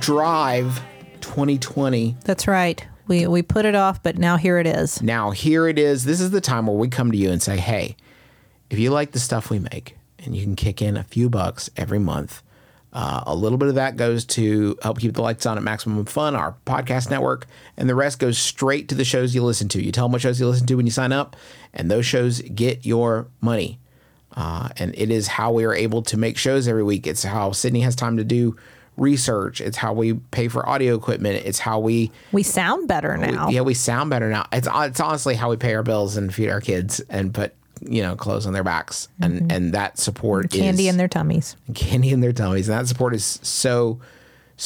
Drive 2020. That's right. We put it off, but now here it is. Now here it is. This is the time where we come to you and say, hey, if you like the stuff we make and you can kick in a few bucks every month, a little bit of that goes to help keep the lights on at Maximum Fun, our podcast network, and the rest goes straight to the shows you listen to. You tell them what shows you listen to when you sign up, and those shows get your money. And it is how we are able to make shows every week. It's how Sydney has time to do research. It's how we pay for audio equipment. It's how we sound better now. We sound better now. It's honestly how we pay our bills and feed our kids and put clothes on their backs, and that support is candy in their tummies. And that support is so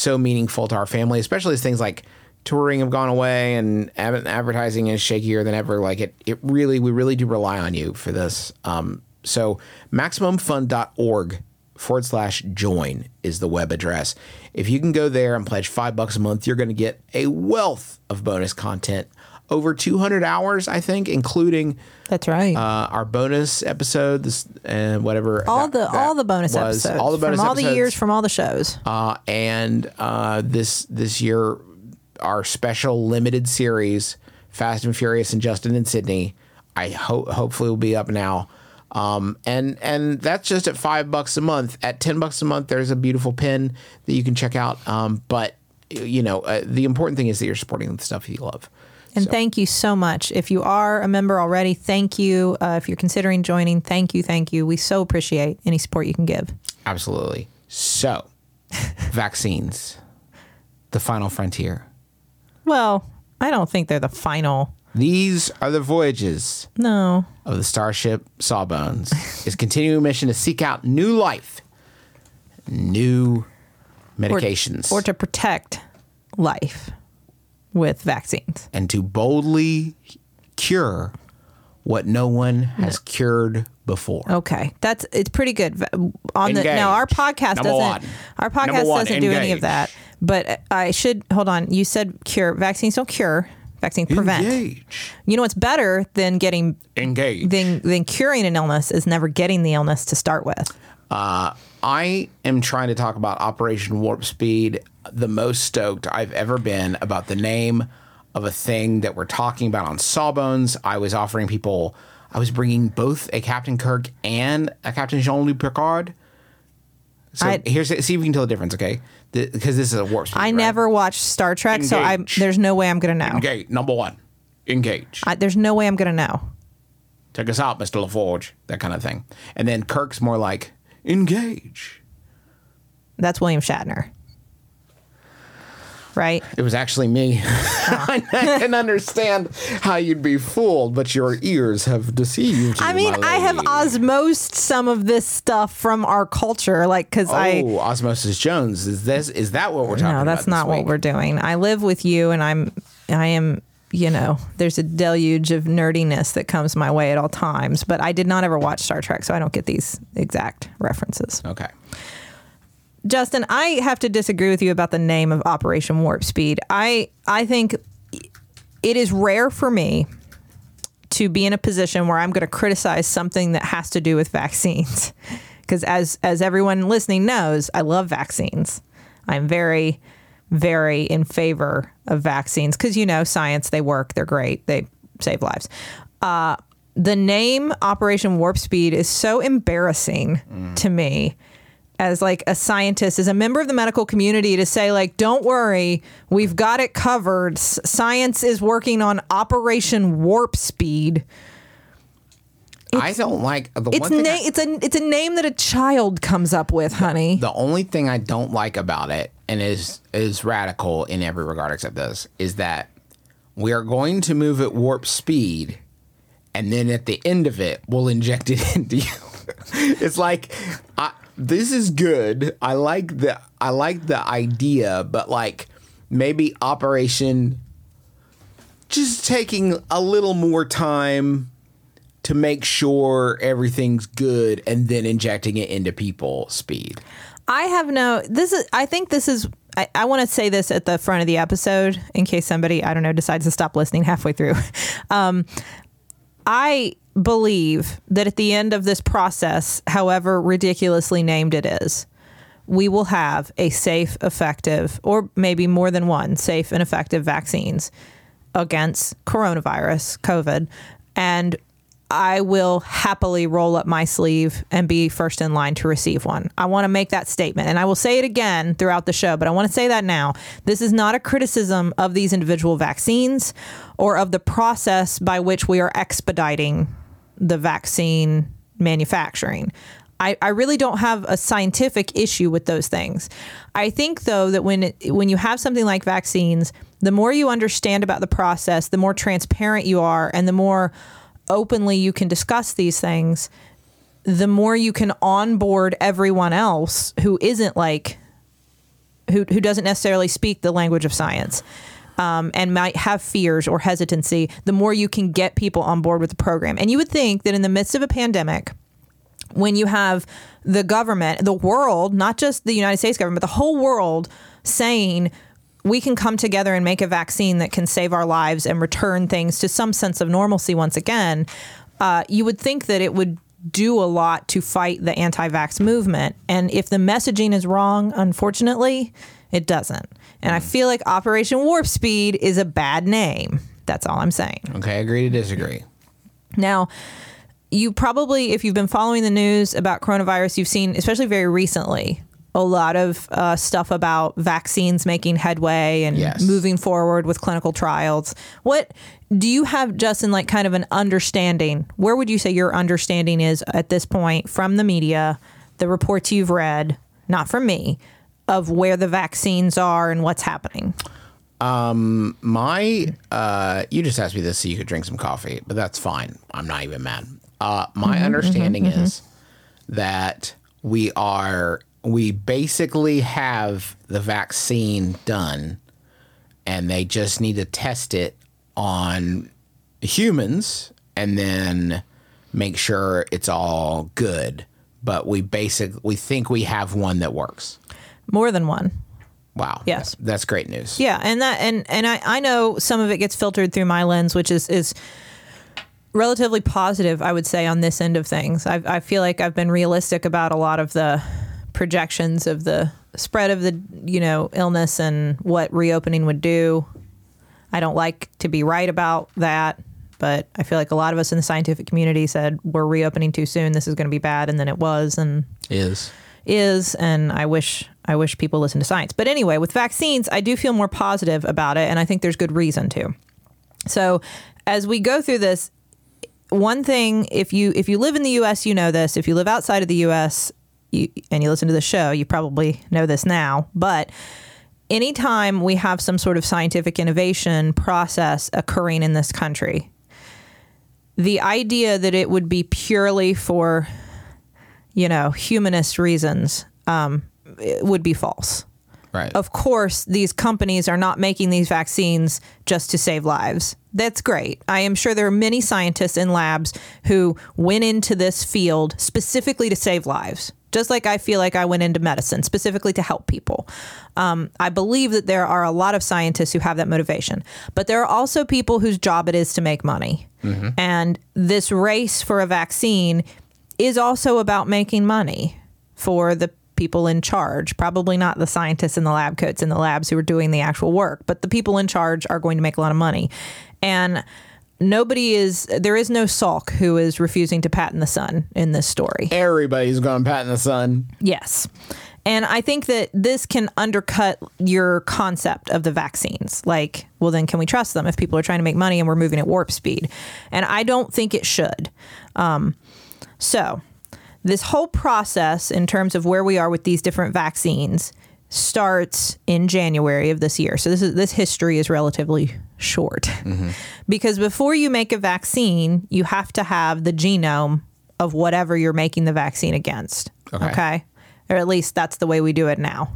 meaningful to our family, especially as things like touring have gone away and advertising is shakier than ever. Like we really do rely on you for this. So MaximumFund.org/join is the web address. If you can go there and pledge $5 a month, you're going to get a wealth of bonus content. Over 200 hours, I think, including that's right our bonus episode and whatever all the bonus episodes from all the years from all the shows and this year our special limited series Fast and Furious and Justin and Sydney I hopefully will be up now and that's just at $5 a month. At $10 a month, there's a beautiful pin that you can check out. But the important thing is that you're supporting the stuff you love. And thank you so much. If you are a member already, thank you. If you're considering joining, thank you. We so appreciate any support you can give. Absolutely. So, vaccines, the final frontier. Well, I don't think they're the final. These are the voyages of the starship Sawbones. Its continuing mission to seek out new life, new medications. Or to protect life. With vaccines. And to boldly cure what no one has cured before. Okay. It's pretty good. Now our podcast doesn't do any of that. But I should hold on. You said cure. Vaccines don't cure. Vaccines prevent. Engage. You know what's better than getting engaged than curing an illness is never getting the illness to start with. I am trying to talk about Operation Warp Speed, the most stoked I've ever been about the name of a thing that we're talking about on Sawbones. I was bringing both a Captain Kirk and a Captain Jean-Luc Picard. So see if we can tell the difference, okay? Because this is a warp speed. I never watched Star Trek, Engage. So there's no way I'm going to know. Engage, number one. Engage. There's no way I'm going to know. Take us out, Mr. LaForge, that kind of thing. And then Kirk's more like, engage. That's William Shatner. Right? It was actually me. Oh. I can understand how you'd be fooled, but your ears have deceived you. I mean, I have osmosed some of this stuff from our culture, Osmosis Jones. Is that what we're talking about? No, that's not what we're doing. I live with you, and I am. There's a deluge of nerdiness that comes my way at all times, but I did not ever watch Star Trek, so I don't get these exact references. Okay. Justin, I have to disagree with you about the name of Operation Warp Speed. I think it is rare for me to be in a position where I'm going to criticize something that has to do with vaccines, because as everyone listening knows, I love vaccines. I'm very, very in favor of vaccines because, you know, science, they work, they're great, they save lives. The name Operation Warp Speed is so embarrassing to me as like a scientist, as a member of the medical community, to say like, don't worry, we've got it covered. Science is working on Operation Warp Speed. It's a name that a child comes up with, honey. The only thing I don't like about it, and is radical in every regard except this, is that we are going to move at warp speed, and then at the end of it, we'll inject it into you. It's like, this is good. I like the idea, but like maybe Operation just taking a little more time to make sure everything's good and then injecting it into people speed. I want to say this at the front of the episode in case somebody, I don't know, decides to stop listening halfway through. I believe that at the end of this process, however ridiculously named it is, we will have a safe, effective, or maybe more than one safe and effective vaccines against coronavirus, COVID, and I will happily roll up my sleeve and be first in line to receive one. I want to make that statement, and I will say it again throughout the show, but I want to say that now. This is not a criticism of these individual vaccines or of the process by which we are expediting the vaccine manufacturing. I really don't have a scientific issue with those things. I think, though, that when you have something like vaccines, the more you understand about the process, the more transparent you are, and the more openly you can discuss these things, the more you can onboard everyone else who isn't like, who doesn't necessarily speak the language of science, and might have fears or hesitancy, the more you can get people on board with the program. And you would think that in the midst of a pandemic, when you have the government, the world, not just the United States government, but the whole world saying, we can come together and make a vaccine that can save our lives and return things to some sense of normalcy once again, you would think that it would do a lot to fight the anti-vax movement. And if the messaging is wrong, unfortunately, it doesn't. And I feel like Operation Warp Speed is a bad name. That's all I'm saying. Okay, agree to disagree. Now, you probably, if you've been following the news about coronavirus, you've seen, especially very recently, a lot of stuff about vaccines making headway and moving forward with clinical trials. What do you have, Justin, like kind of an understanding? Where would you say your understanding is at this point from the media, the reports you've read, not from me, of where the vaccines are and what's happening? You just asked me this so you could drink some coffee, but that's fine. I'm not even mad. My understanding is that we basically have the vaccine done, and they just need to test it on humans and then make sure it's all good. But we think we have one that works. More than one. Wow. Yes. That's great news. Yeah. And that, and I know some of it gets filtered through my lens, which is relatively positive, I would say, on this end of things. I feel like I've been realistic about a lot of the projections of the spread of the, you know, illness and what reopening would do. I don't like to be right about that, but I feel like a lot of us in the scientific community said we're reopening too soon, this is going to be bad, and then it was and is, and I wish people listen to science. But anyway, with vaccines, I do feel more positive about it, and I think there's good reason to. So as we go through this, one thing, if you live in the U.S., you know this. If you live outside of the U.S., and you listen to the show, you probably know this now, but anytime we have some sort of scientific innovation process occurring in this country, the idea that it would be purely for, you know, humanist reasons it would be false. Right. Of course, these companies are not making these vaccines just to save lives. That's great. I am sure there are many scientists in labs who went into this field specifically to save lives. Just like I feel like I went into medicine specifically to help people. I believe that there are a lot of scientists who have that motivation, but there are also people whose job it is to make money. Mm-hmm. And this race for a vaccine is also about making money for the people in charge, probably not the scientists in the lab coats in the labs who are doing the actual work, but the people in charge are going to make a lot of money. And there is no Salk who is refusing to patent the sun in this story. Everybody's going to patent the sun. Yes. And I think that this can undercut your concept of the vaccines. Like, well, then can we trust them if people are trying to make money and we're moving at warp speed? And I don't think it should. So this whole process in terms of where we are with these different vaccines starts in January of this year. So this history is relatively short because before you make a vaccine, you have to have the genome of whatever you're making the vaccine against. Okay? Or at least that's the way we do it now.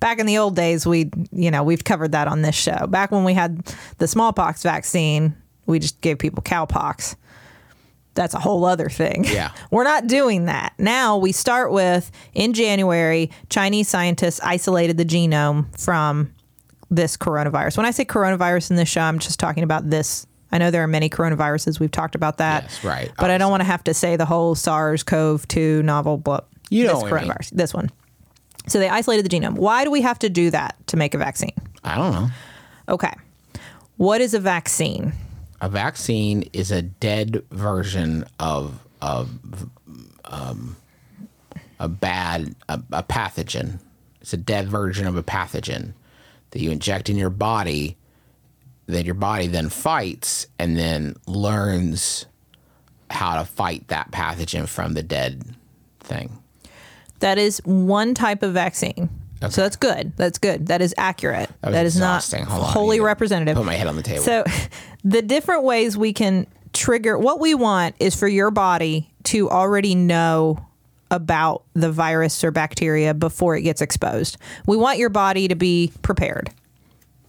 Back in the old days, we've covered that on this show. Back when we had the smallpox vaccine, we just gave people cowpox. That's a whole other thing. Yeah. We're not doing that. Now we start with, in January, Chinese scientists isolated the genome from this coronavirus. When I say coronavirus in this show, I'm just talking about this. I know there are many coronaviruses. We've talked about that. Yes, right. But obviously, I don't want to have to say the whole SARS-CoV-2 novel blah. You know what I mean. This one. So they isolated the genome. Why do we have to do that to make a vaccine? I don't know. Okay. What is a vaccine? A vaccine is a dead version of a pathogen. It's a dead version of a pathogen that you inject in your body, that your body then fights and then learns how to fight that pathogen from the dead thing. That is one type of vaccine. Okay. So that's good. That's good. That is accurate. That is not wholly representative. Put my head on the table. So the different ways we can trigger, what we want is for your body to already know about the virus or bacteria before it gets exposed. We want your body to be prepared,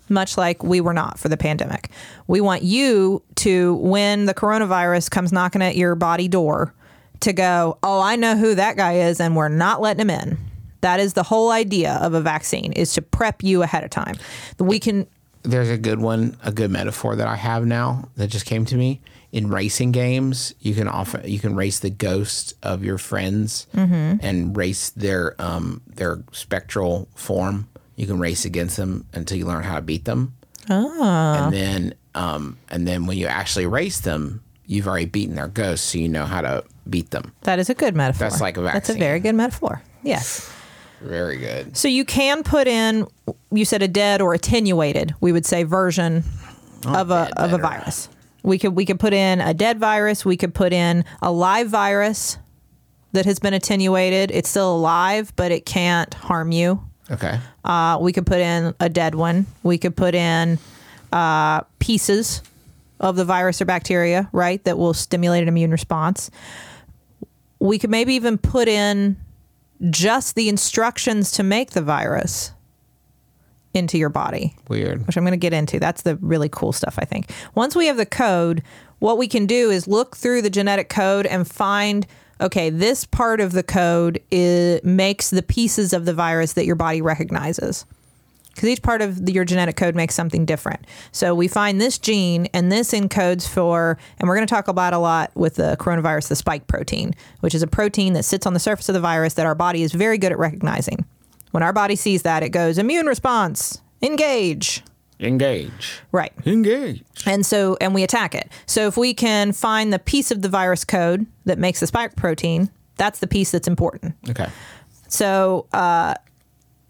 much like we were not for the pandemic. We want you to, when the coronavirus comes knocking at your body door, to go, oh, I know who that guy is, and we're not letting him in. That is the whole idea of a vaccine, is to prep you ahead of time. There's a good one, a good metaphor that I have now that just came to me. In racing games, you can race the ghost of your friends and race their spectral form. You can race against them until you learn how to beat them. Oh. And then when you actually race them, you've already beaten their ghost, so you know how to beat them. That is a good metaphor. That's like a vaccine. That's a very good metaphor. Yes. Very good. So you can put in, you said a dead or attenuated, we would say, version of a virus. We could put in a dead virus. We could put in a live virus that has been attenuated. It's still alive, but it can't harm you. Okay. We could put in a dead one. We could put in pieces of the virus or bacteria, right, that will stimulate an immune response. We could maybe even put in just the instructions to make the virus into your body. Weird. Which I'm going to get into. That's the really cool stuff, I think. Once we have the code, what we can do is look through the genetic code and find, okay, this part of the code makes the pieces of the virus that your body recognizes. Because each part of your genetic code makes something different. So we find this gene, and this encodes for, and we're going to talk about a lot with the coronavirus, the spike protein, which is a protein that sits on the surface of the virus that our body is very good at recognizing. When our body sees that, it goes, immune response, engage. Engage. Right. Engage. And we attack it. So if we can find the piece of the virus code that makes the spike protein, that's the piece that's important. Okay. So,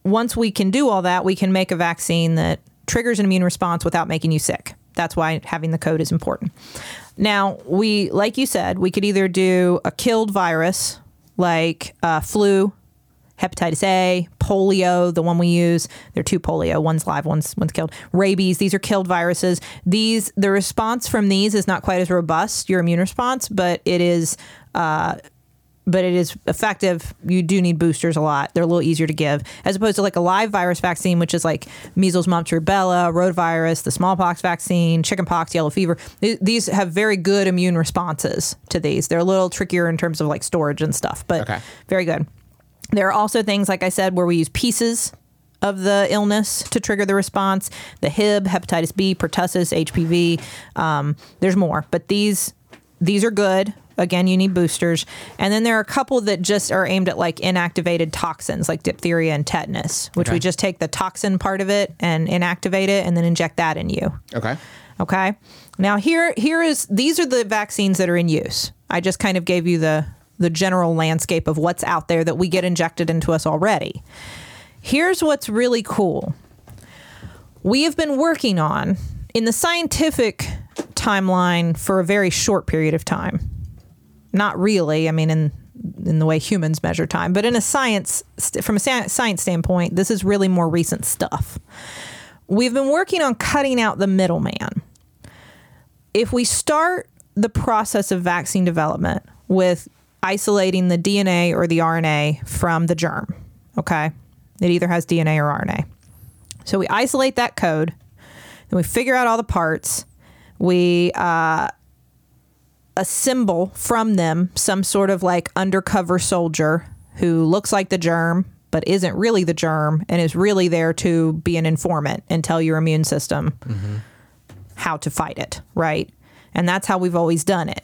once we can do all that, we can make a vaccine that triggers an immune response without making you sick. That's why having the code is important. Now, we, like you said, we could either do a killed virus like flu, hepatitis A, polio, the one we use. There are two polio. One's live, one's killed. Rabies, these are killed viruses. The response from these is not quite as robust, your immune response, but it is... but it is effective. You do need boosters a lot. They're a little easier to give, as opposed to like a live virus vaccine, which is like measles, mumps, rubella, rotavirus, the smallpox vaccine, chickenpox, yellow fever. These have very good immune responses to these. They're a little trickier in terms of like storage and stuff, but very good. There are also things, like I said, where we use pieces of the illness to trigger the response. The Hib, hepatitis B, pertussis, HPV. There's more, but these are good. Again, you need boosters. And then there are a couple that just are aimed at like inactivated toxins like diphtheria and tetanus, which we just take the toxin part of it and inactivate it and then inject that in you. Okay. Now these are the vaccines that are in use. I just kind of gave you the general landscape of what's out there that we get injected into us already. Here's what's really cool. We have been working on, in the scientific timeline, for a very short period of time. Not really, I mean, in the way humans measure time, but in a science, from a science standpoint, this is really more recent stuff. We've been working on cutting out the middleman. If we start the process of vaccine development with isolating the DNA or the RNA from the germ, okay? It either has DNA or RNA. So we isolate that code, then we figure out all the parts, we assemble from them some sort of like undercover soldier who looks like the germ but isn't really the germ and is really there to be an informant and tell your immune system how to fight it, right? And that's how we've always done it.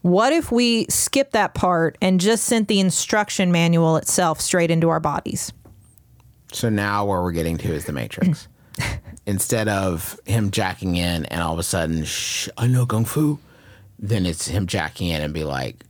What if we skip that part and just sent the instruction manual itself straight into our bodies? So now where we're getting to is The Matrix. Instead of him jacking in and all of a sudden, I know Kung Fu, then it's him jacking in and be like,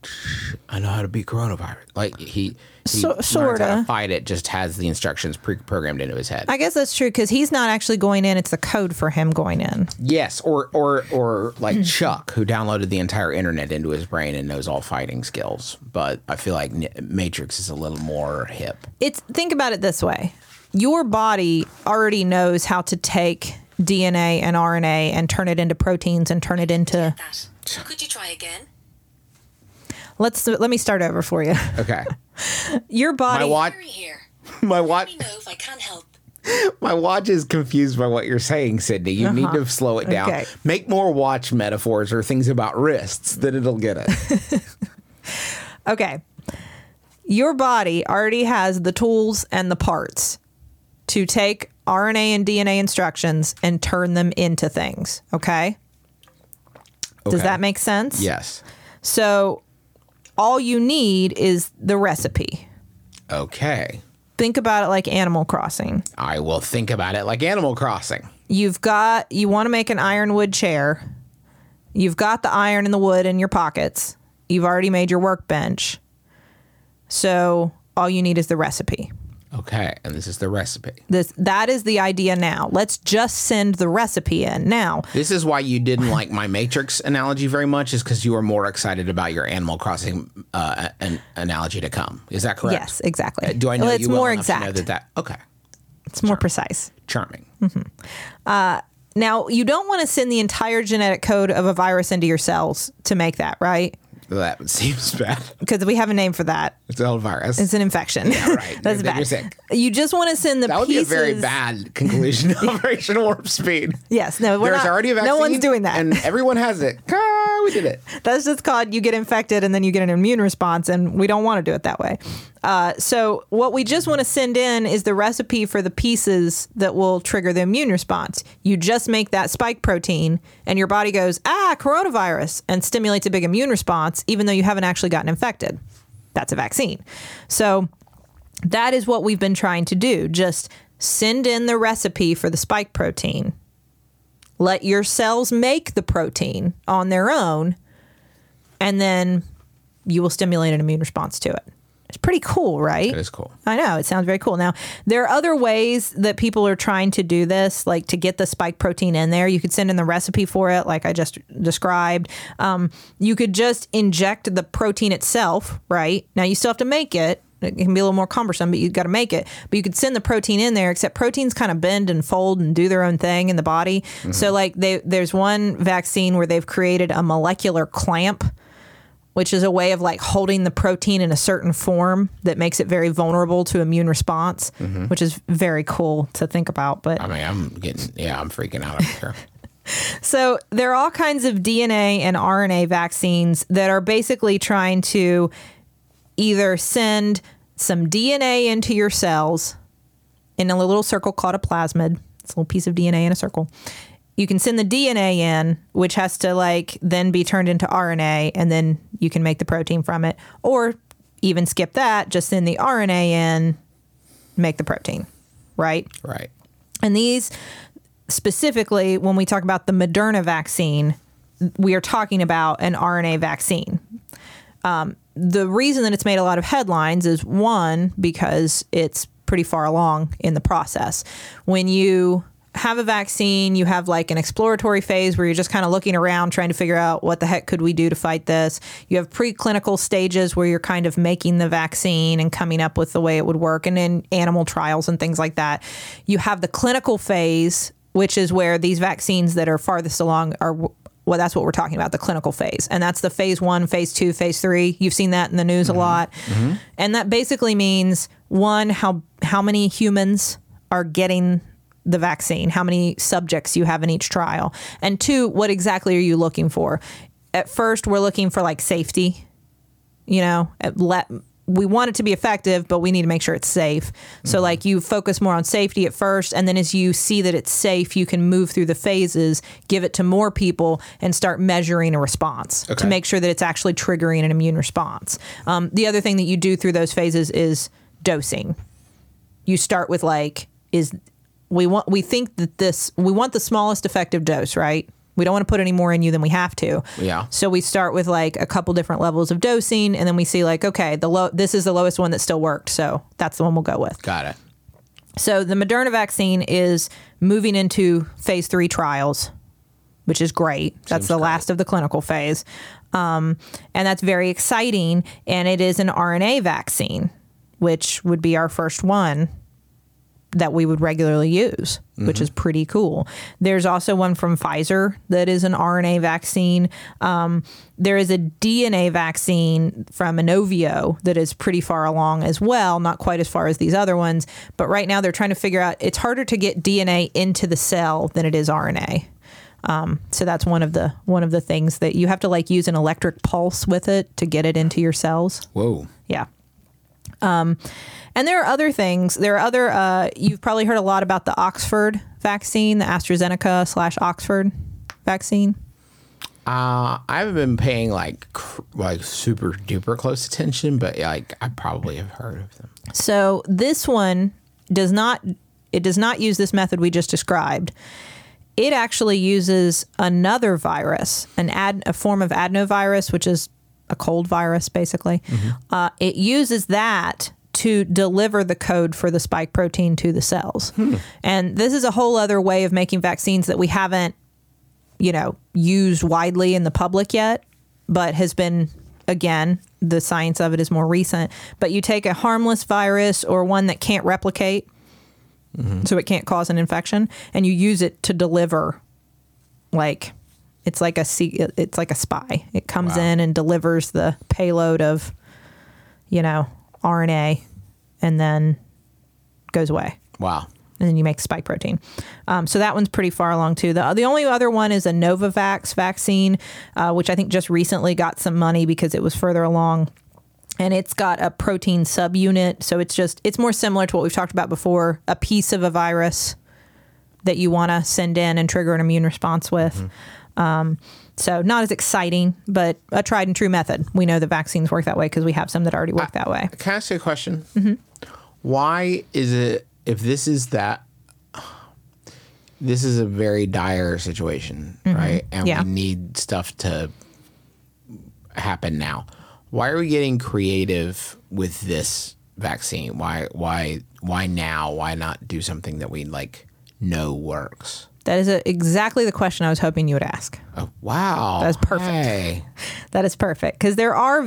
I know how to beat coronavirus. Like he learns how to fight it, just has the instructions pre-programmed into his head. I guess that's true because he's not actually going in. It's the code for him going in. Yes, or like Chuck, who downloaded the entire internet into his brain and knows all fighting skills. But I feel like Matrix is a little more hip. Think about it this way. Your body already knows how to take DNA and RNA and turn it into proteins and turn it into... Could you try again? Let me start over for you. Okay. Your body... My watch... Let me know if I can help. My watch is confused by what you're saying, Sydney. You need to slow it down. Okay. Make more watch metaphors or things about wrists, then it'll get it. Okay. Your body already has the tools and the parts to take RNA and DNA instructions and turn them into things, okay? Does that make sense? Yes. So all you need is the recipe. Okay. Think about it like Animal Crossing. I will think about it like Animal Crossing. You want to make an ironwood chair. You've got the iron and the wood in your pockets. You've already made your workbench. So all you need is the recipe. Okay, and this is the recipe. That is the idea now. Let's just send the recipe in now. This is why you didn't like my Matrix analogy very much, is because you were more excited about your Animal Crossing analogy to come. Is that correct? Yes, exactly. Do I know you well enough to know that? Okay. It's more precise. Charming. Now, you don't want to send the entire genetic code of a virus into your cells to make that, right? That seems bad. Because we have a name for that. It's a whole virus. It's an infection. Yeah, right. That's bad. You're sick. You just want to send the pieces. That would be a very bad conclusion of Operation Warp Speed. Yes. No, there's already a vaccine. No one's doing that. And everyone has it. We did it. That's just called you get infected and then you get an immune response, and we don't want to do it that way. So what we just want to send in is the recipe for the pieces that will trigger the immune response. You just make that spike protein and your body goes, coronavirus, and stimulates a big immune response, even though you haven't actually gotten infected. That's a vaccine. So that is what we've been trying to do. Just send in the recipe for the spike protein. Let your cells make the protein on their own, and then you will stimulate an immune response to it. It's pretty cool, right? It is cool. I know. It sounds very cool. Now, there are other ways that people are trying to do this, like to get the spike protein in there. You could send in the recipe for it, like I just described. You could just inject the protein itself, right? Now, you still have to make it. It can be a little more cumbersome, but you've got to make it. But you could send the protein in there, except proteins kind of bend and fold and do their own thing in the body. Mm-hmm. So like there's one vaccine where they've created a molecular clamp, which is a way of like holding the protein in a certain form that makes it very vulnerable to immune response, which is very cool to think about. But I mean, I'm freaking out over here. So there are all kinds of DNA and RNA vaccines that are basically trying to either send some DNA into your cells in a little circle called a plasmid. It's a little piece of DNA in a circle. You can send the DNA in, which has to like then be turned into RNA, and then you can make the protein from it. Or even skip that, just send the RNA in, make the protein, right? Right. And these, specifically, when we talk about the Moderna vaccine, we are talking about an RNA vaccine. The reason that it's made a lot of headlines is, one, because it's pretty far along in the process. When you have a vaccine, you have like an exploratory phase where you're just kind of looking around trying to figure out what the heck could we do to fight this. You have preclinical stages where you're kind of making the vaccine and coming up with the way it would work, and in animal trials and things like that. You have the clinical phase, which is where these vaccines that are farthest along are, well, that's what we're talking about, the clinical phase. And that's the phase 1, phase 2, phase 3. You've seen that in the news mm-hmm. a lot. Mm-hmm. And that basically means, one, how many humans are getting the vaccine, how many subjects you have in each trial, and two, what exactly are you looking for? At first, we're looking for like safety. You know, we want it to be effective, but we need to make sure it's safe. So mm-hmm. like you focus more on safety at first, and then as you see that it's safe, you can move through the phases, give it to more people, and start measuring a response to make sure that it's actually triggering an immune response. The other thing that you do through those phases is dosing. You start with like, we want the smallest effective dose, right? We don't want to put any more in you than we have to. Yeah. So we start with like a couple different levels of dosing, and then we see like, okay, this is the lowest one that still worked, so that's the one we'll go with. Got it. So the Moderna vaccine is moving into phase 3 trials, which is great. That's the last of the clinical phase. And that's very exciting. And it is an RNA vaccine, which would be our first one that we would regularly use, which mm-hmm. is pretty cool. There's also one from Pfizer that is an RNA vaccine. There is a DNA vaccine from Inovio that is pretty far along as well, not quite as far as these other ones, but right now they're trying to figure out, it's harder to get DNA into the cell than it is RNA. So that's one of the things that you have to like use an electric pulse with it to get it into your cells. Whoa. Yeah. And there are other things. There are other, you've probably heard a lot about the Oxford vaccine, the AstraZeneca /Oxford vaccine. I've been paying like super duper close attention, but like I probably have heard of them. So this one does not use this method we just described. It actually uses another virus, a form of adenovirus, which is a cold virus, basically. Mm-hmm. It uses that to deliver the code for the spike protein to the cells. Hmm. And this is a whole other way of making vaccines that we haven't, used widely in the public yet, but has been, again, the science of it is more recent. But you take a harmless virus or one that can't replicate, mm-hmm. so it can't cause an infection, and you use it to deliver, like, it's like a spy. It comes in and delivers the payload of, RNA, and then goes away. Wow. And then you make spike protein. So that one's pretty far along too. The only other one is a Novavax vaccine, which I think just recently got some money because it was further along, and it's got a protein subunit. So it's more similar to what we've talked about before, a piece of a virus that you want to send in and trigger an immune response with. Mm-hmm. So not as exciting, but a tried and true method. We know the vaccines work that way because we have some that already work that way. Can I ask you a question? Mm-hmm. Why is it, if this is a very dire situation, mm-hmm. right? And we need stuff to happen now. Why are we getting creative with this vaccine? Why now? Why not do something that we know works? That is exactly the question I was hoping you would ask. Oh, wow. That's perfect. Hey. That is perfect. Because there are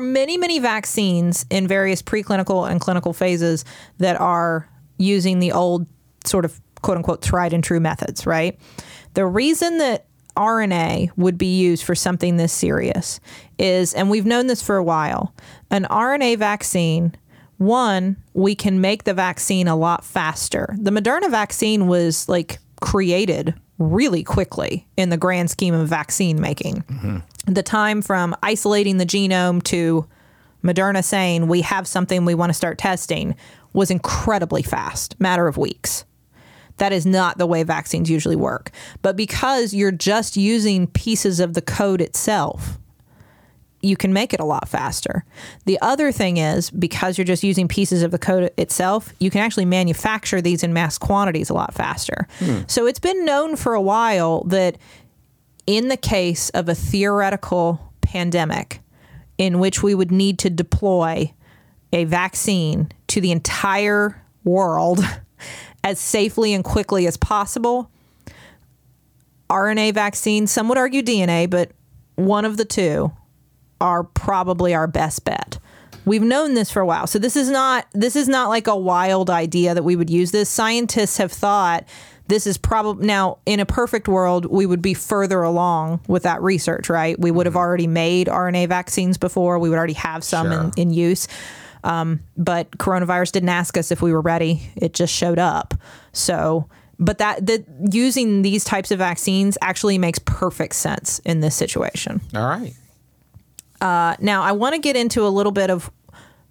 many, many vaccines in various preclinical and clinical phases that are using the old sort of quote-unquote tried and true methods, right? The reason that RNA would be used for something this serious is, and we've known this for a while, an RNA vaccine, one, we can make the vaccine a lot faster. The Moderna vaccine was like created really quickly in the grand scheme of vaccine making. Mm-hmm. The time from isolating the genome to Moderna saying we have something we want to start testing was incredibly fast, matter of weeks. That is not the way vaccines usually work. But because you're just using pieces of the code itself, you can make it a lot faster. The other thing is, because you're just using pieces of the code itself, you can actually manufacture these in mass quantities a lot faster. So it's been known for a while that in the case of a theoretical pandemic in which we would need to deploy a vaccine to the entire world as safely and quickly as possible, RNA vaccines, some would argue DNA, but one of the two, are probably our best bet. We've known this for a while. So this is not like a wild idea that we would use this. Scientists have thought this is probably, now in a perfect world, we would be further along with that research, right? We would have already made RNA vaccines before. We would already have some in use. But coronavirus didn't ask us if we were ready. It just showed up. So, but that using these types of vaccines actually makes perfect sense in this situation. All right. Now, I want to get into a little bit of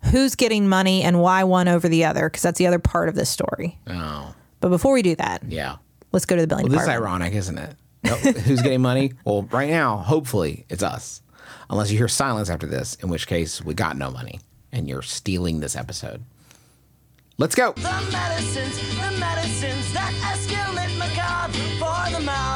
who's getting money and why one over the other, because that's the other part of this story. Oh. But before we do that, let's go to the billing department. This is ironic, isn't it? Who's getting money? Well, right now, hopefully, it's us. Unless you hear silence after this, in which case we got no money, and you're stealing this episode. Let's go. The medicines that escalate macabre for the mouth.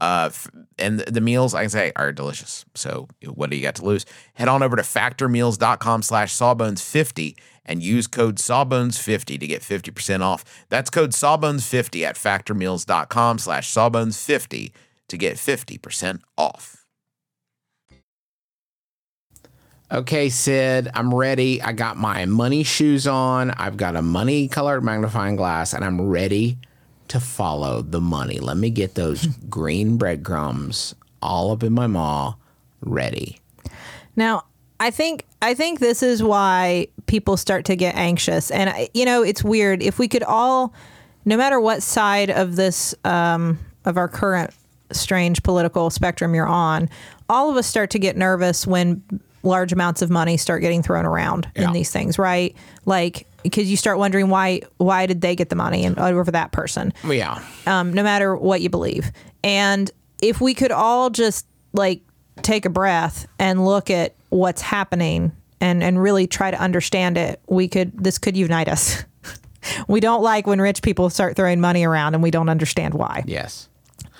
And the meals, I can say, are delicious. So what do you got to lose? Head on over to FactorMeals.com/Sawbones50 and use code Sawbones50 to get 50% off. That's code Sawbones50 at FactorMeals.com/Sawbones50 to get 50% off. Okay, Sid, I'm ready. I got my money shoes on. I've got a money-colored magnifying glass, and I'm ready to follow the money. Let me get those green breadcrumbs all up in my maw ready. Now, I think this is why people start to get anxious. And, you know, it's weird. If we could all, no matter what side of this, of our current strange political spectrum you're on, all of us start to get nervous when large amounts of money start getting thrown around in these things, right? Like, because you start wondering why did they get the money and over that person? Yeah. No matter what you believe. And if we could all just, like, take a breath and look at what's happening and really try to understand it, this could unite us. We don't like when rich people start throwing money around and we don't understand why. Yes.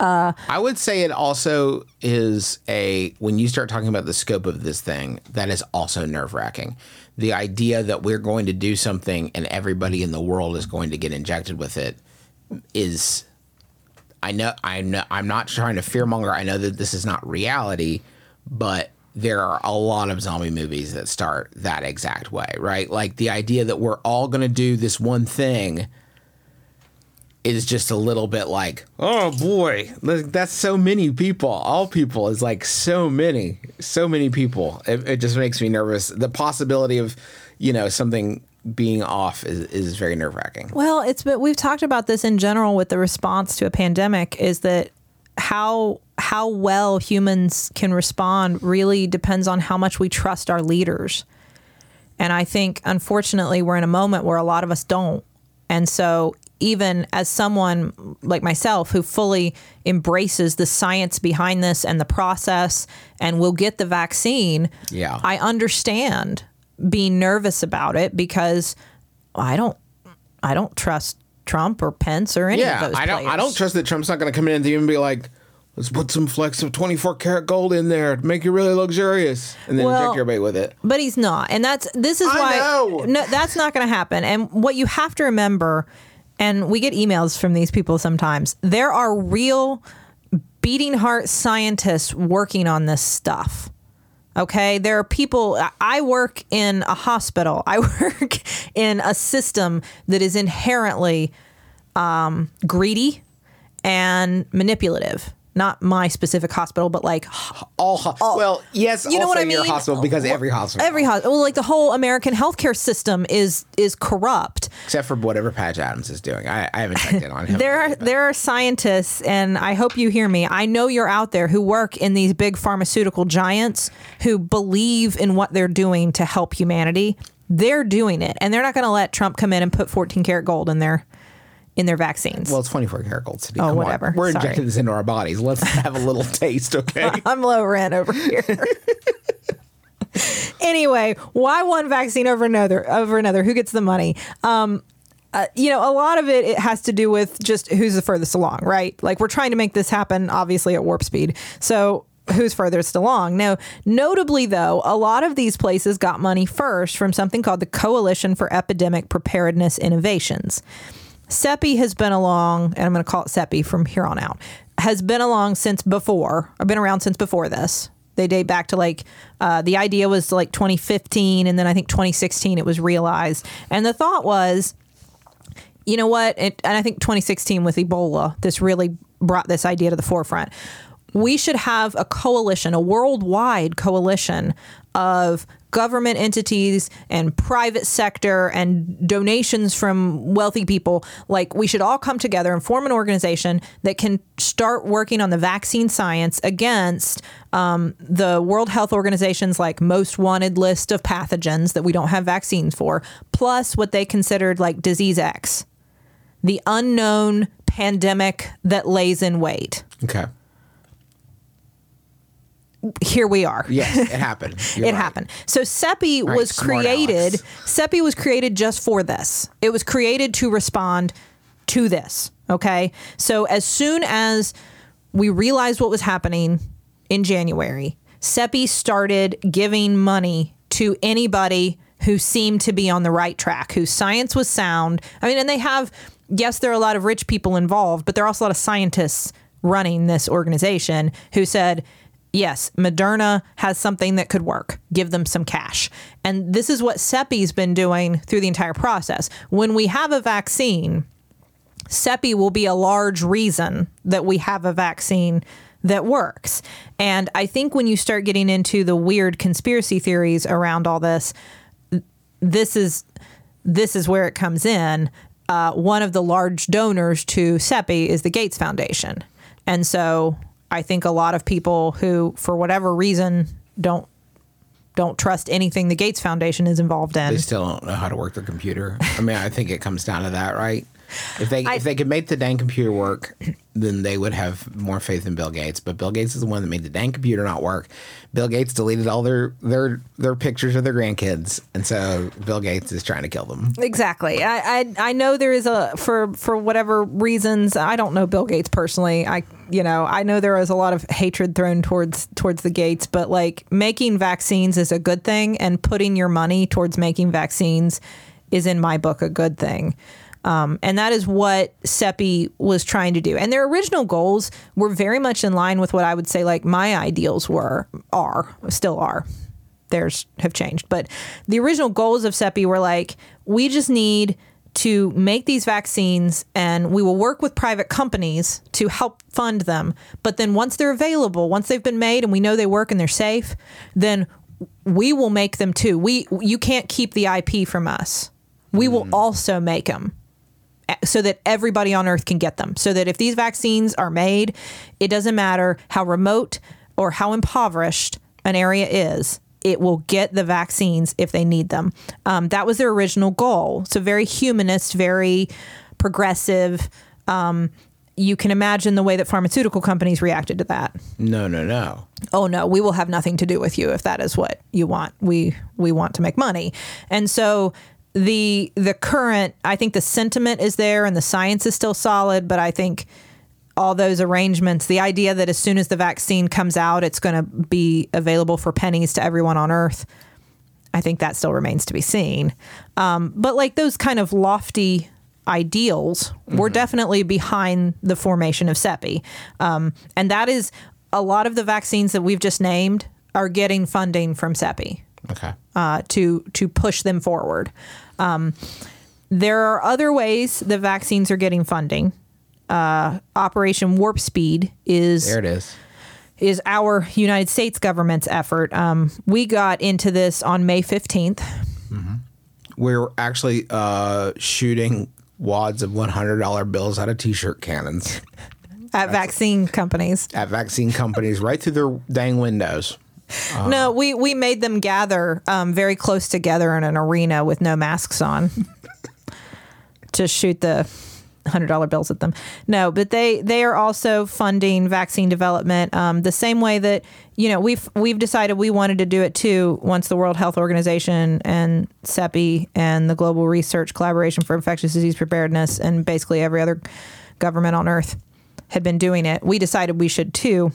I would say it also is when you start talking about the scope of this thing, that is also nerve-wracking. The idea that we're going to do something and everybody in the world is going to get injected with it is, I know, I'm not trying to fearmonger. I know that this is not reality, but there are a lot of zombie movies that start that exact way, right? Like, the idea that we're all going to do this one thing is just a little bit like, oh boy, that's so many people. All people is like so many people. It just makes me nervous. The possibility of, you know, something being off is very nerve-wracking. Well, but we've talked about this in general with the response to a pandemic, is that how well humans can respond really depends on how much we trust our leaders. And I think, unfortunately, we're in a moment where a lot of us don't. And so even as someone like myself who fully embraces the science behind this and the process and will get the vaccine, I understand being nervous about it, because I don't trust Trump or Pence or any of those players. I don't trust that Trump's not going to come in and even be like, let's put some flecks of 24 karat gold in there to make you really luxurious, and then inject your bait with it. But he's not. And this is why that's not going to happen. And what you have to remember, and we get emails from these people sometimes, there are real beating heart scientists working on this stuff. Okay, there are people. I work in a hospital. I work in a system that is inherently greedy and manipulative. Not my specific hospital, but like all. Well, yes, you know what I mean. Your hospital, because every hospital. Well, like the whole American healthcare system is corrupt, except for whatever Patch Adams is doing. I haven't checked in on him. there are scientists, and I hope you hear me. I know you're out there, who work in these big pharmaceutical giants who believe in what they're doing to help humanity. They're doing it, and they're not going to let Trump come in and put 14 karat gold in there. In their vaccines. Well, it's 24 karat gold. City. Oh, come whatever. On. We're injecting this into our bodies. Let's have a little taste, okay? I'm low rent over here. Anyway, why one vaccine over another? Who gets the money? You know, a lot of it has to do with just who's the furthest along, right? Like, we're trying to make this happen, obviously, at warp speed. So who's furthest along? Now, notably, though, a lot of these places got money first from something called the Coalition for Epidemic Preparedness Innovations. CEPI has been along, and I'm going to call it CEPI from here on out, has been along since before. I've been around since before this. They date back to the idea was like 2015, and then I think 2016 it was realized. And the thought was, you know what, and I think 2016 with Ebola, this really brought this idea to the forefront. We should have a coalition, a worldwide coalition of government entities and private sector and donations from wealthy people. Like, we should all come together and form an organization that can start working on the vaccine science against the World Health Organization's like most wanted list of pathogens that we don't have vaccines for, plus what they considered like disease X, the unknown pandemic that lays in wait. Okay. Here we are. Yes, it happened. It happened. So CEPI was created. CEPI was created just for this. It was created to respond to this. Okay. So as soon as we realized what was happening in January, CEPI started giving money to anybody who seemed to be on the right track, whose science was sound. I mean, and they have, yes, there are a lot of rich people involved, but there are also a lot of scientists running this organization who said, yes, Moderna has something that could work. Give them some cash. And this is what CEPI's been doing through the entire process. When we have a vaccine, CEPI will be a large reason that we have a vaccine that works. And I think when you start getting into the weird conspiracy theories around all this, this is where it comes in. One of the large donors to CEPI is the Gates Foundation. And so I think a lot of people who, for whatever reason, don't trust anything the Gates Foundation is involved in. They still don't know how to work their computer. I mean, I think it comes down to that, right? If they could make the dang computer work, then they would have more faith in Bill Gates. But Bill Gates is the one that made the dang computer not work. Bill Gates deleted all their pictures of their grandkids, and so Bill Gates is trying to kill them. Exactly. I know there is for whatever reasons, I don't know Bill Gates personally. I know there is a lot of hatred thrown towards the Gates, but like making vaccines is a good thing, and putting your money towards making vaccines is, in my book, a good thing. And that is what CEPI was trying to do. And their original goals were very much in line with what I would say, like, my ideals still are. Theirs have changed. But the original goals of CEPI were like, we just need to make these vaccines and we will work with private companies to help fund them. But then once they're available, once they've been made and we know they work and they're safe, then we will make them too. You can't keep the IP from us. We will also make them, so that everybody on Earth can get them, so that if these vaccines are made, it doesn't matter how remote or how impoverished an area is, it will get the vaccines if they need them. That was their original goal. So very humanist, very progressive. You can imagine the way that pharmaceutical companies reacted to that. No. Oh, no, we will have nothing to do with you if that is what you want. We want to make money. And so the current, I think the sentiment is there and the science is still solid, but I think all those arrangements, the idea that as soon as the vaccine comes out, it's going to be available for pennies to everyone on Earth, I think that still remains to be seen. But like those kind of lofty ideals were definitely behind the formation of CEPI. And that is, a lot of the vaccines that we've just named are getting funding from CEPI. Okay. To push them forward. There are other ways the vaccines are getting funding. Operation Warp Speed is our United States government's effort. We got into this on May 15th. Mm-hmm. We're actually shooting wads of $100 bills out of T-shirt cannons. At vaccine companies, right through their dang windows. No, we made them gather very close together in an arena with no masks on to shoot the $100 bills at them. No, but they are also funding vaccine development the same way that, we've decided we wanted to do it too once the World Health Organization and CEPI and the Global Research Collaboration for Infectious Disease Preparedness and basically every other government on Earth had been doing it. We decided we should too.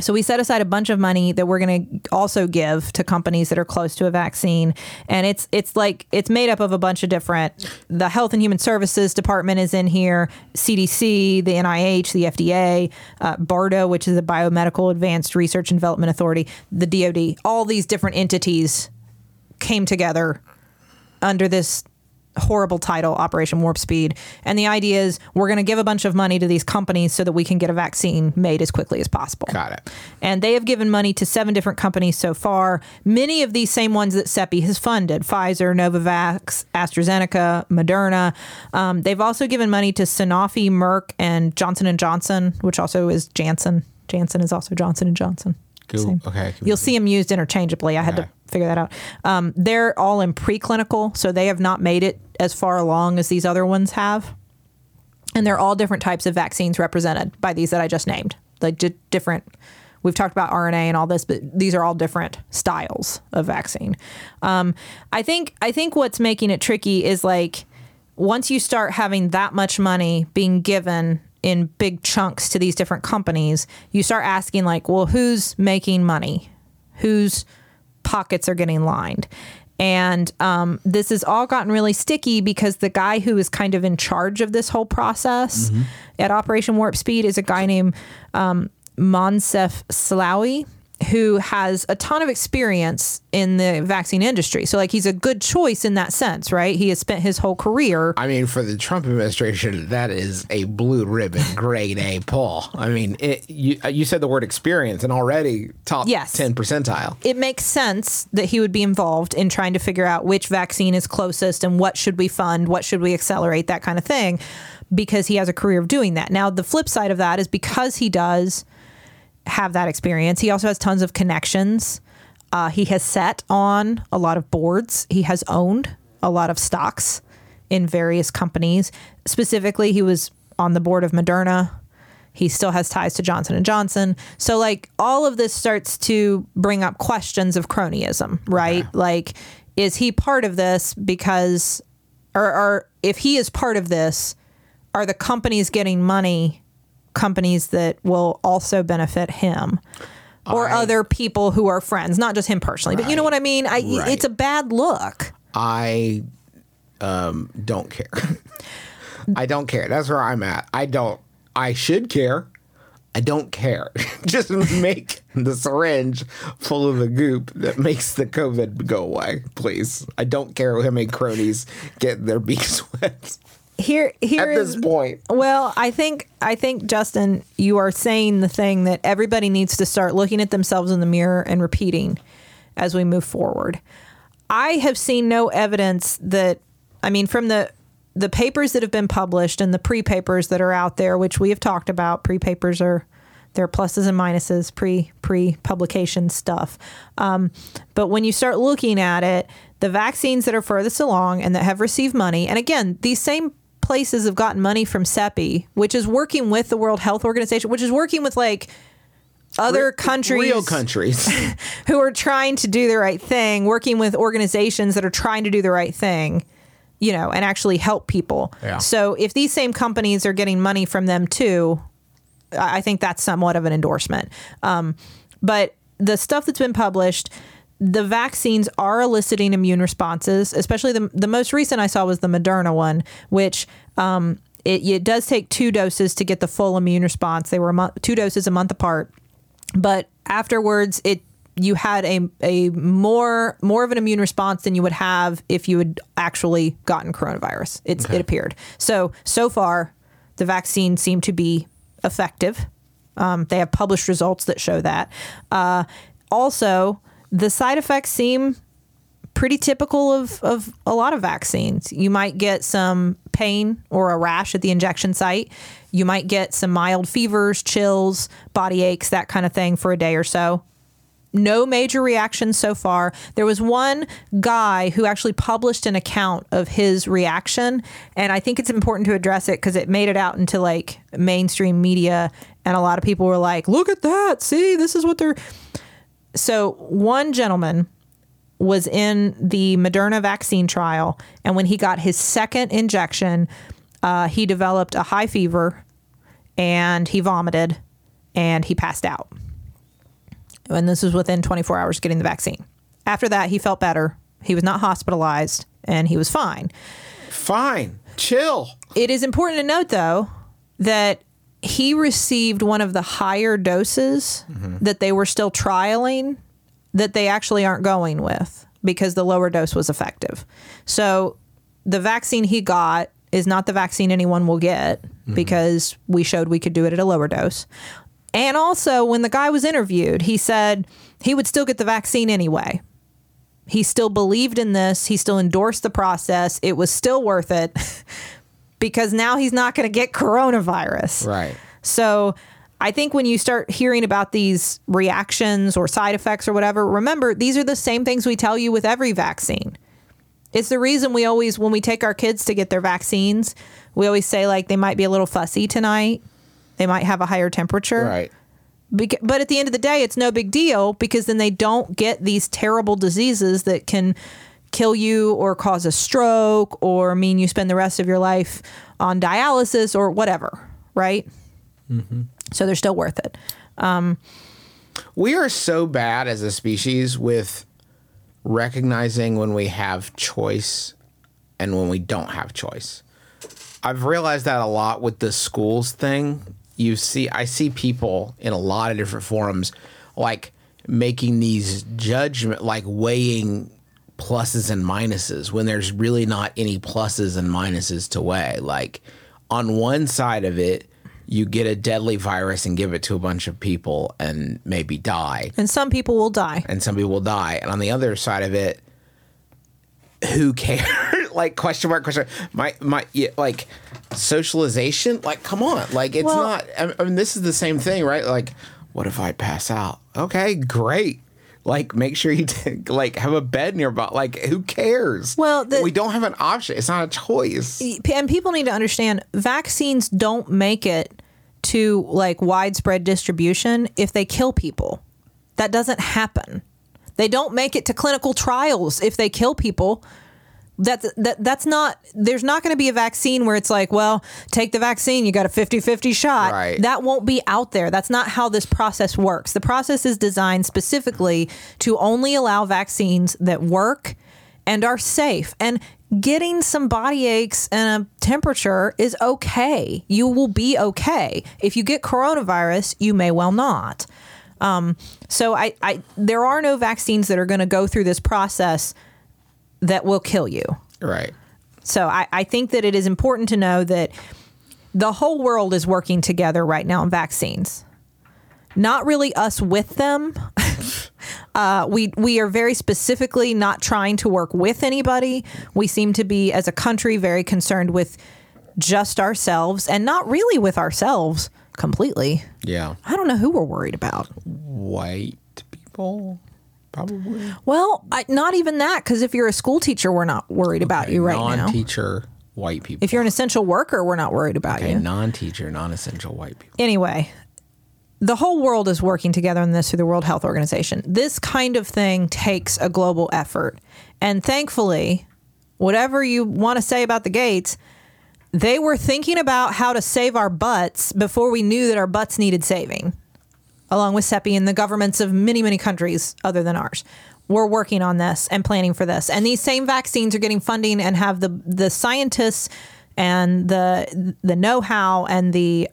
So we set aside a bunch of money that we're going to also give to companies that are close to a vaccine. And it's made up of a bunch of different, the Health and Human Services Department is in here, CDC, the NIH, the FDA, BARDA, which is the Biomedical Advanced Research and Development Authority, the DOD. All these different entities came together under this horrible title, Operation Warp Speed. And the idea is we're going to give a bunch of money to these companies so that we can get a vaccine made as quickly as possible. Got it. And they have given money to 7 different companies so far. Many of these same ones that CEPI has funded: Pfizer, Novavax, AstraZeneca, Moderna. They've also given money to Sanofi, Merck, and Johnson & Johnson, which also is Janssen. Janssen is also Johnson & Johnson. Cool. Okay. You'll see them used interchangeably. I had to figure that out. They're all in preclinical, so they have not made it as far along as these other ones have. And they're all different types of vaccines represented by these that I just named. Like different, we've talked about RNA and all this, but these are all different styles of vaccine. I think what's making it tricky is like once you start having that much money being given in big chunks to these different companies, you start asking like, well, who's making money? Who's pockets are getting lined? And this has all gotten really sticky because the guy who is kind of in charge of this whole process at Operation Warp Speed is a guy named Monsef Slaoui, who has a ton of experience in the vaccine industry. So, like, he's a good choice in that sense, right? He has spent his whole career. I mean, for the Trump administration, that is a blue ribbon, grade A poll. I mean, you said the word experience and already top 10 percentile. It makes sense that he would be involved in trying to figure out which vaccine is closest and what should we fund, what should we accelerate, that kind of thing, because he has a career of doing that. Now, the flip side of that is because he does have that experience, he also has tons of connections. He has sat on a lot of boards. He has owned a lot of stocks in various companies. Specifically, he was on the board of Moderna. He still has ties to Johnson & Johnson. So, like, all of this starts to bring up questions of cronyism, right? Yeah. Like, is he part of this because, or if he is part of this, are the companies getting money, companies that will also benefit him or other people who are friends, not just him personally, but you know what I mean? It's a bad look. I don't care. I don't care. That's where I'm at. I should care. I don't care. Just make the syringe full of the goop that makes the COVID go away, please. I don't care how many cronies get their beaks wet. Here at this point. Well, I think, Justin, you are saying the thing that everybody needs to start looking at themselves in the mirror and repeating as we move forward. I have seen no evidence that, I mean, from the papers that have been published and the pre-papers that are out there, which we have talked about. Pre-papers are, there are pluses and minuses, pre-publication stuff. But when you start looking at it, the vaccines that are furthest along and that have received money, and again, these same places have gotten money from CEPI, which is working with the World Health Organization, which is working with like other countries, real countries who are trying to do the right thing, working with organizations that are trying to do the right thing, you know, and actually help people. Yeah. So if these same companies are getting money from them too, I think that's somewhat of an endorsement. But the stuff that's been published, the vaccines are eliciting immune responses, especially the most recent I saw was the Moderna one, which it does take 2 doses to get the full immune response. They were 2 doses a month apart, but afterwards you had a more of an immune response than you would have if you had actually gotten coronavirus. It appeared. So far, the vaccine seemed to be effective. They have published results that show that. Also, the side effects seem pretty typical of a lot of vaccines. You might get some pain or a rash at the injection site. You might get some mild fevers, chills, body aches, that kind of thing for a day or so. No major reactions so far. There was one guy who actually published an account of his reaction, and I think it's important to address it because it made it out into like mainstream media, and a lot of people were like, look at that, see, this is what they're... So one gentleman was in the Moderna vaccine trial, and when he got his second injection, he developed a high fever, and he vomited, and he passed out. And this was within 24 hours of getting the vaccine. After that, he felt better. He was not hospitalized, and he was fine. Fine. Chill. It is important to note, though, that he received one of the higher doses that they were still trialing that they actually aren't going with because the lower dose was effective. So the vaccine he got is not the vaccine anyone will get because we showed we could do it at a lower dose. And also, when the guy was interviewed, he said he would still get the vaccine anyway. He still believed in this. He still endorsed the process. It was still worth it. Because now he's not going to get coronavirus. Right. So I think when you start hearing about these reactions or side effects or whatever, remember, these are the same things we tell you with every vaccine. It's the reason we always, when we take our kids to get their vaccines, we always say, like, they might be a little fussy tonight. They might have a higher temperature. Right. But at the end of the day, it's no big deal because then they don't get these terrible diseases that can kill you or cause a stroke or mean you spend the rest of your life on dialysis or whatever, right? Mm-hmm. So they're still worth it. We are so bad as a species with recognizing when we have choice and when we don't have choice. I've realized that a lot with the schools thing. I see people in a lot of different forums like, making these judgment, like weighing pluses and minuses when there's really not any pluses and minuses to weigh. Like on one side of it, you get a deadly virus and give it to a bunch of people and maybe die. And some people will die. And on the other side of it, who cares? Like, question mark. Like, socialization? Like, come on. Like, it's not... I mean, this is the same thing, right? Like, what if I pass out? Okay, great. Like, make sure you, like, have a bed nearby. Like, who cares? Well, we don't have an option. It's not a choice. And people need to understand, vaccines don't make it to, like, widespread distribution if they kill people. That doesn't happen. They don't make it to clinical trials if they kill people. That's not, there's not going to be a vaccine where it's like, well, take the vaccine, you got a 50-50 shot. Right. That won't be out there. That's not how this process works. The process is designed specifically to only allow vaccines that work and are safe. And getting some body aches and a temperature is okay. You will be okay. If you get coronavirus, you may well not. So there are no vaccines that are going to go through this process that will kill you. Right. So I think that it is important to know that the whole world is working together right now on vaccines. Not really us with them. We are very specifically not trying to work with anybody. We seem to be, as a country, very concerned with just ourselves and not really with ourselves completely. Yeah. I don't know who we're worried about. White people? Probably. Well, not even that, because if you're a school teacher, we're not worried about you right now. Non-teacher white people. If you're an essential worker, we're not worried about you. Non-teacher, non-essential white people. Anyway, the whole world is working together on this through the World Health Organization. This kind of thing takes a global effort. And thankfully, whatever you want to say about the Gates, they were thinking about how to save our butts before we knew that our butts needed saving. Along with CEPI and the governments of many, many countries other than ours. We're working on this and planning for this. And these same vaccines are getting funding and have the scientists and the know-how and the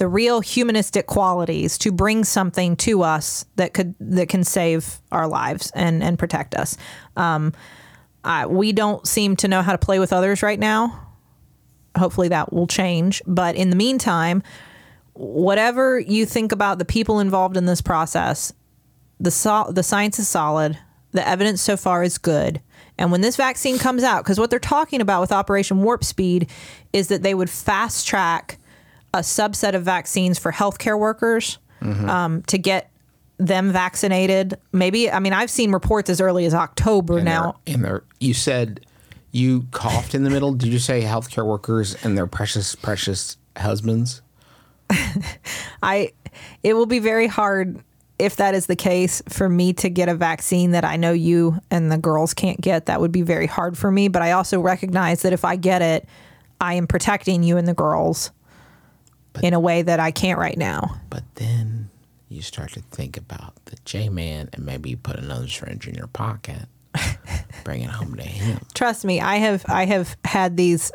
real humanistic qualities to bring something to us that can save our lives and protect us. We don't seem to know how to play with others right now. Hopefully that will change. But in the meantime... Whatever you think about the people involved in this process, the science is solid. The evidence so far is good. And when this vaccine comes out, because what they're talking about with Operation Warp Speed is that they would fast track a subset of vaccines for healthcare workers to get them vaccinated. Maybe, I mean, I've seen reports as early as October now. You said you coughed in the middle. Did you say healthcare workers and their precious, precious husbands? It will be very hard if that is the case for me to get a vaccine that I know you and the girls can't get. That would be very hard for me. But I also recognize that if I get it, I am protecting you and the girls in a way that I can't right now. But then you start to think about the J-Man and maybe put another syringe in your pocket, bring it home to him. Trust me, I have had these.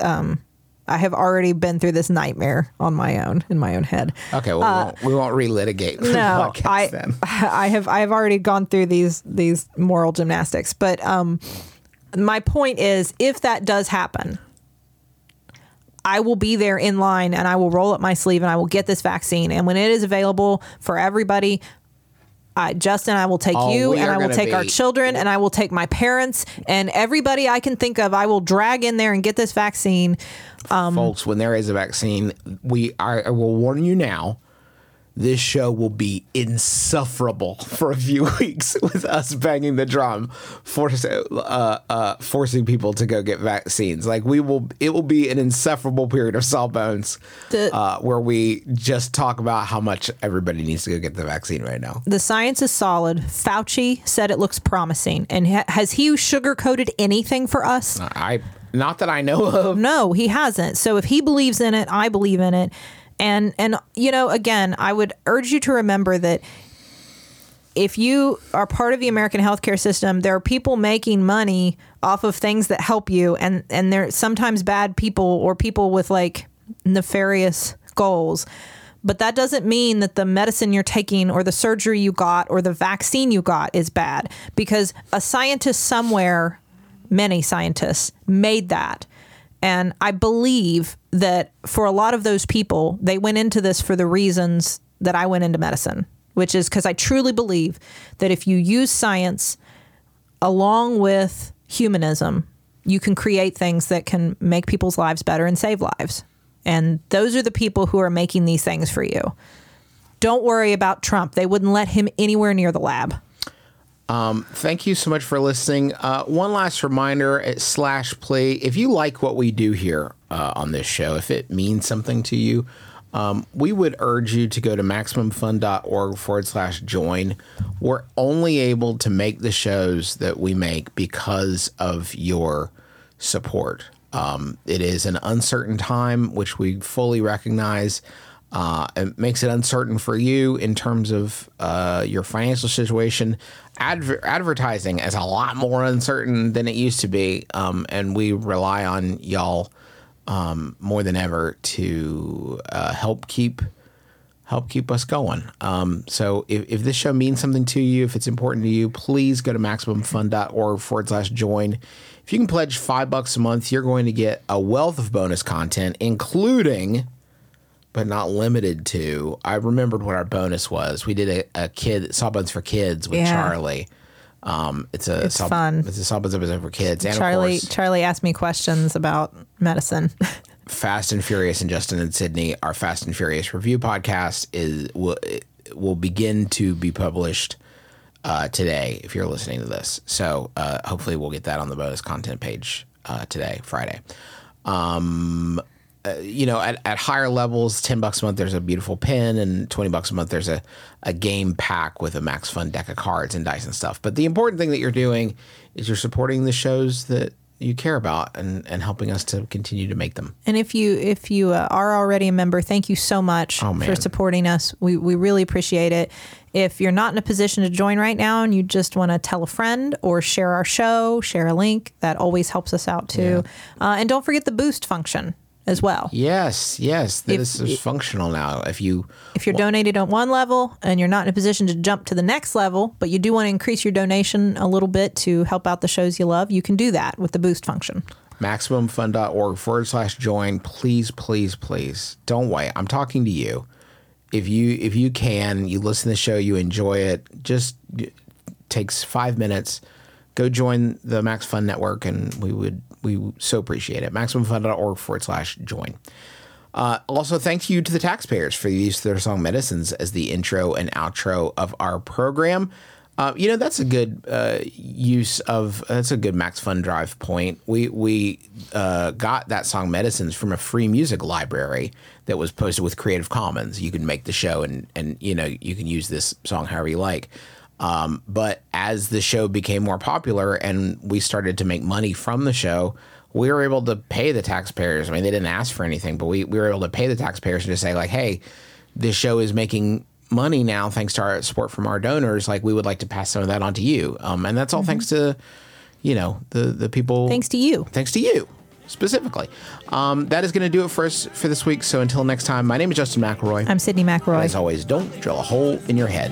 I have already been through this nightmare on my own, in my own head. Okay, well, we won't relitigate. No, I have already gone through these moral gymnastics. But my point is, if that does happen, I will be there in line and I will roll up my sleeve and I will get this vaccine. And when it is available for everybody, Justin, I will take you and I will take our children and I will take my parents and everybody I can think of. I will drag in there and get this vaccine. Folks, when there is a vaccine, I will warn you now. This show will be insufferable for a few weeks with us banging the drum, forcing people to go get vaccines. Like it will be an insufferable period of Sawbones where we just talk about how much everybody needs to go get the vaccine right now. The science is solid. Fauci said it looks promising, and has he sugar-coated anything for us? Not that I know of. No, he hasn't. So if he believes in it, I believe in it. And you know, again, I would urge you to remember that if you are part of the American healthcare system, there are people making money off of things that help you. And they're sometimes bad people or people with like nefarious goals. But that doesn't mean that the medicine you're taking or the surgery you got or the vaccine you got is bad, because a scientist somewhere, many scientists, made that. And I believe that for a lot of those people, they went into this for the reasons that I went into medicine, which is because I truly believe that if you use science along with humanism, you can create things that can make people's lives better and save lives. And those are the people who are making these things for you. Don't worry about Trump. They wouldn't let him anywhere near the lab. Thank you so much for listening. One last reminder at /play. If you like what we do here on this show, if it means something to you, we would urge you to go to MaximumFun.org /join. We're only able to make the shows that we make because of your support. It is an uncertain time, which we fully recognize. It makes it uncertain for you in terms of your financial situation. Advertising is a lot more uncertain than it used to be, and we rely on y'all more than ever to help keep us going. So if this show means something to you, if it's important to you, please go to MaximumFun.org /join. If you can pledge $5 a month, you're going to get a wealth of bonus content, including, but not limited to, I remembered what our bonus was. We did a kid Sawbones for Kids with Charlie. It's fun. It's a Sawbones episode for kids. And Charlie asked me questions about medicine. Fast and Furious and Justin and Sydney, our Fast and Furious review podcast, will begin to be published today if you're listening to this. So hopefully we'll get that on the bonus content page today, Friday. At higher levels, $10 a month, there's a beautiful pen, and $20 a month, there's a game pack with a Max Fun deck of cards and dice and stuff. But the important thing that you're doing is you're supporting the shows that you care about and helping us to continue to make them. And if you are already a member, thank you so much for supporting us. We really appreciate it. If you're not in a position to join right now and you just want to tell a friend or share our show, share a link, that always helps us out too. Yeah. And don't forget the boost function as well. Yes. This is functional now. If you're donated at one level and you're not in a position to jump to the next level, but you do want to increase your donation a little bit to help out the shows you love, you can do that with the boost function. MaximumFun.org /join. Please. Don't wait. I'm talking to you. If you can, you listen to the show, you enjoy it, it takes 5 minutes. Go join the Max Fun Network, and we so appreciate it. MaximumFun.org /join. Also, thank you to the taxpayers for the use of their song Medicines as the intro and outro of our program. That's a good good Max Fun Drive point. We got that song Medicines from a free music library that was posted with Creative Commons. You can make the show and you can use this song however you like. But as the show became more popular and we started to make money from the show, we were able to pay the taxpayers. I mean, they didn't ask for anything, but we were able to pay the taxpayers and just say, like, hey, this show is making money now thanks to our support from our donors. Like, we would like to pass some of that on to you. And that's all thanks to, the people. Thanks to you. Thanks to you specifically. That is going to do it for us for this week. So until next time, my name is Justin McElroy. I'm Sydney McElroy. As always, don't drill a hole in your head.